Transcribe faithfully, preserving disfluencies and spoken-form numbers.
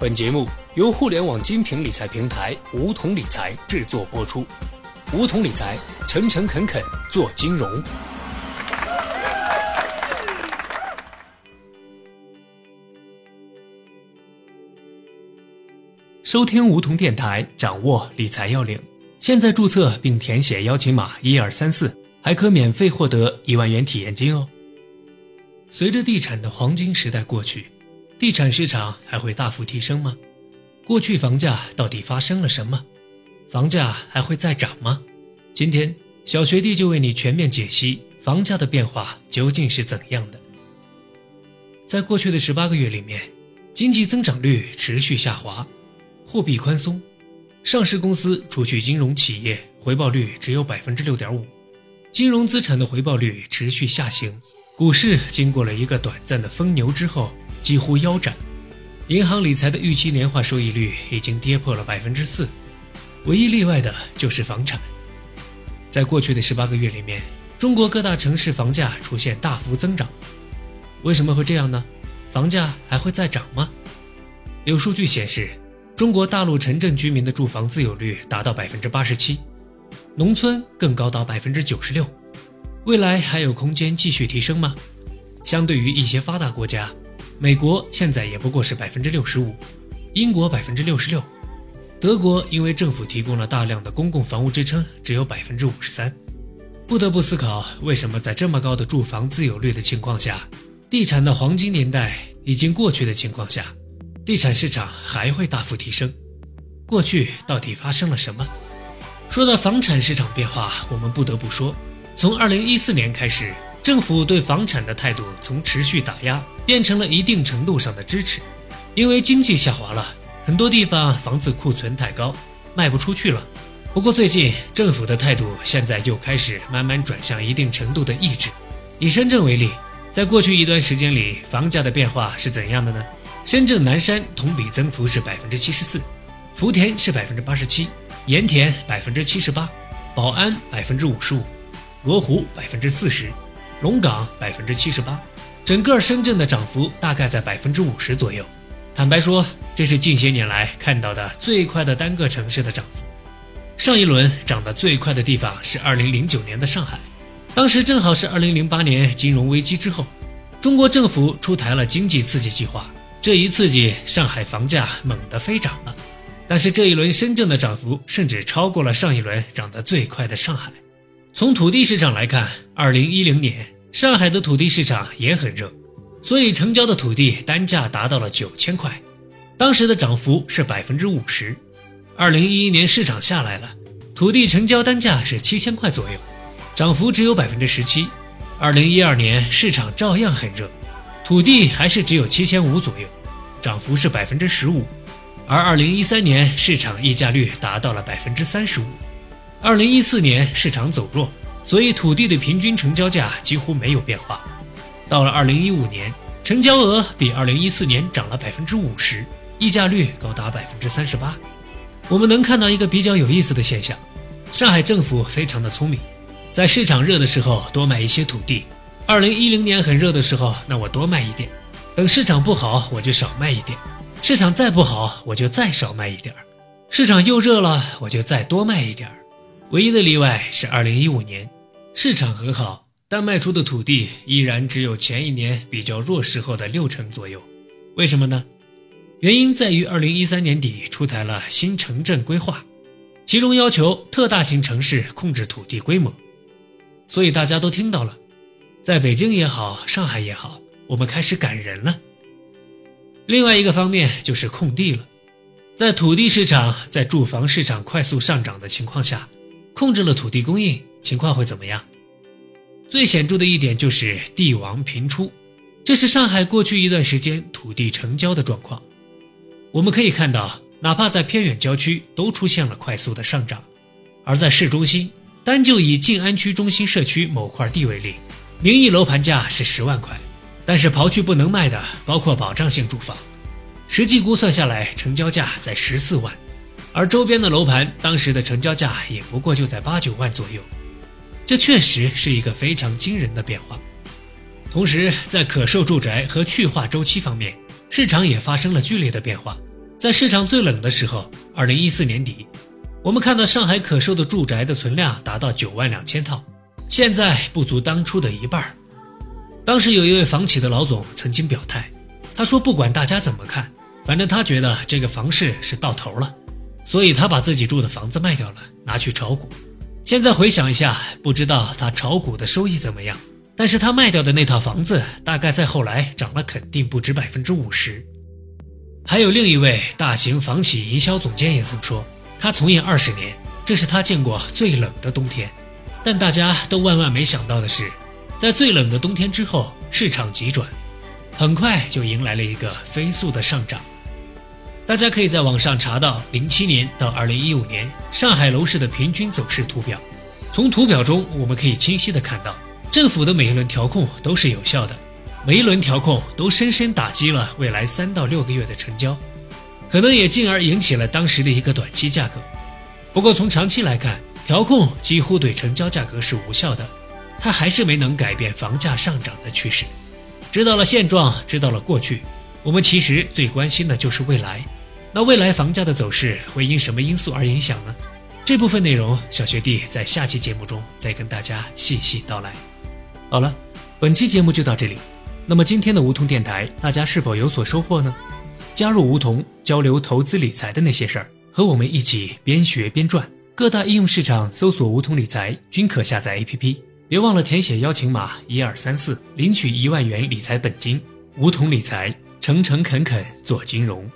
本节目由互联网精品理财平台梧桐理财制作播出。梧桐理财，诚诚恳恳做金融。收听梧桐电台，掌握理财要领。现在注册并填写邀请码一二三四，还可免费获得一万元体验金哦。随着地产的黄金时代过去，地产市场还会大幅提升吗？过去房价到底发生了什么？房价还会再涨吗？今天小学弟就为你全面解析房价的变化究竟是怎样的。在过去的十八个月里面，经济增长率持续下滑，货币宽松，上市公司除去金融企业回报率只有 百分之六点五， 金融资产的回报率持续下行，股市经过了一个短暂的疯牛之后几乎腰斩，银行理财的预期年化收益率已经跌破了 百分之四， 唯一例外的就是房产。在过去的十八个月里面，中国各大城市房价出现大幅增长。为什么会这样呢？房价还会再涨吗？有数据显示，中国大陆城镇居民的住房自有率达到 百分之八十七， 农村更高达 百分之九十六， 未来还有空间继续提升吗？相对于一些发达国家，美国现在也不过是 百分之六十五， 英国 百分之六十六， 德国因为政府提供了大量的公共房屋支撑只有 百分之五十三。 不得不思考，为什么在这么高的住房自有率的情况下，地产的黄金年代已经过去的情况下，地产市场还会大幅提升？过去到底发生了什么？说到房产市场变化，我们不得不说，从二零一四年开始，政府对房产的态度从持续打压变成了一定程度上的支持。因为经济下滑了，很多地方房子库存太高，卖不出去了。不过最近政府的态度现在又开始慢慢转向一定程度的抑制。以深圳为例，在过去一段时间里，房价的变化是怎样的呢？深圳南山同比增幅是 百分之七十四， 福田是 百分之八十七， 盐田 百分之七十八， 宝安 百分之五十五， 罗湖 百分之四十， 龙岗 百分之七十八， 整个深圳的涨幅大概在 百分之五十 左右。坦白说，这是近些年来看到的最快的单个城市的涨幅。上一轮涨得最快的地方是二零零九年的上海，当时正好是二零零八年金融危机之后，中国政府出台了经济刺激计划，这一刺激，上海房价猛地飞涨了。但是这一轮深圳的涨幅甚至超过了上一轮涨得最快的上海。从土地市场来看，二零一零年上海的土地市场也很热，所以成交的土地单价达到了九千块，当时的涨幅是 百分之五十。 二零一一年市场下来了，土地成交单价是七千块左右，涨幅只有 百分之十七。 二零一二年市场照样很热，土地还是只有七千五左右，涨幅是 百分之十五。 而二零一三年市场溢价率达到了 百分之三十五。 二零一四年市场走弱，所以土地的平均成交价几乎没有变化。到了二零一五年，成交额比二零一四年涨了 百分之五十， 溢价率高达 百分之三十八。 我们能看到一个比较有意思的现象，上海政府非常的聪明，在市场热的时候多买一些土地，二零一零年很热的时候，那我多卖一点，等市场不好我就少卖一点，市场再不好我就再少卖一点，市场又热了我就再多卖一点。唯一的例外是二零一五年，市场很好，但卖出的土地依然只有前一年比较弱时候的六成左右。为什么呢？原因在于二零一三年底出台了新城镇规划，其中要求特大型城市控制土地规模。所以大家都听到了，在北京也好，上海也好，我们开始赶人了。另外一个方面就是空地了，在土地市场、在住房市场快速上涨的情况下，控制了土地供应，情况会怎么样？最显著的一点就是地王频出，这是上海过去一段时间土地成交的状况。我们可以看到，哪怕在偏远郊区都出现了快速的上涨，而在市中心，单就以静安区中心社区某块地为例，名义楼盘价是十万块，但是刨去不能卖的，包括保障性住房，实际估算下来成交价在十四万，而周边的楼盘当时的成交价也不过就在八九万左右。这确实是一个非常惊人的变化。同时在可售住宅和去化周期方面，市场也发生了剧烈的变化。在市场最冷的时候二零一四年底，我们看到上海可售的住宅的存量达到九万两千套，现在不足当初的一半。当时有一位房企的老总曾经表态，他说不管大家怎么看，反正他觉得这个房市是到头了，所以他把自己住的房子卖掉了，拿去炒股。现在回想一下，不知道他炒股的收益怎么样，但是他卖掉的那套房子大概在后来涨了肯定不止 百分之五十。 还有另一位大型房企营销总监也曾说，他从业二十年，这是他见过最冷的冬天。但大家都万万没想到的是，在最冷的冬天之后，市场急转，很快就迎来了一个飞速的上涨。大家可以在网上查到零七年到二零一五年上海楼市的平均走势图表，从图表中我们可以清晰地看到，政府的每一轮调控都是有效的，每一轮调控都深深打击了未来三到六个月的成交，可能也进而引起了当时的一个短期价格。不过从长期来看，调控几乎对成交价格是无效的，它还是没能改变房价上涨的趋势。知道了现状，知道了过去，我们其实最关心的就是未来。那未来房价的走势会因什么因素而影响呢？这部分内容小学弟在下期节目中再跟大家细细道来。好了，本期节目就到这里。那么今天的梧桐电台大家是否有所收获呢？加入梧桐，交流投资理财的那些事儿，和我们一起边学边赚。各大应用市场搜索梧桐理财均可下载 A P P，别忘了填写邀请码一二三四，领取一万元理财本金。梧桐理财，诚诚恳恳做金融。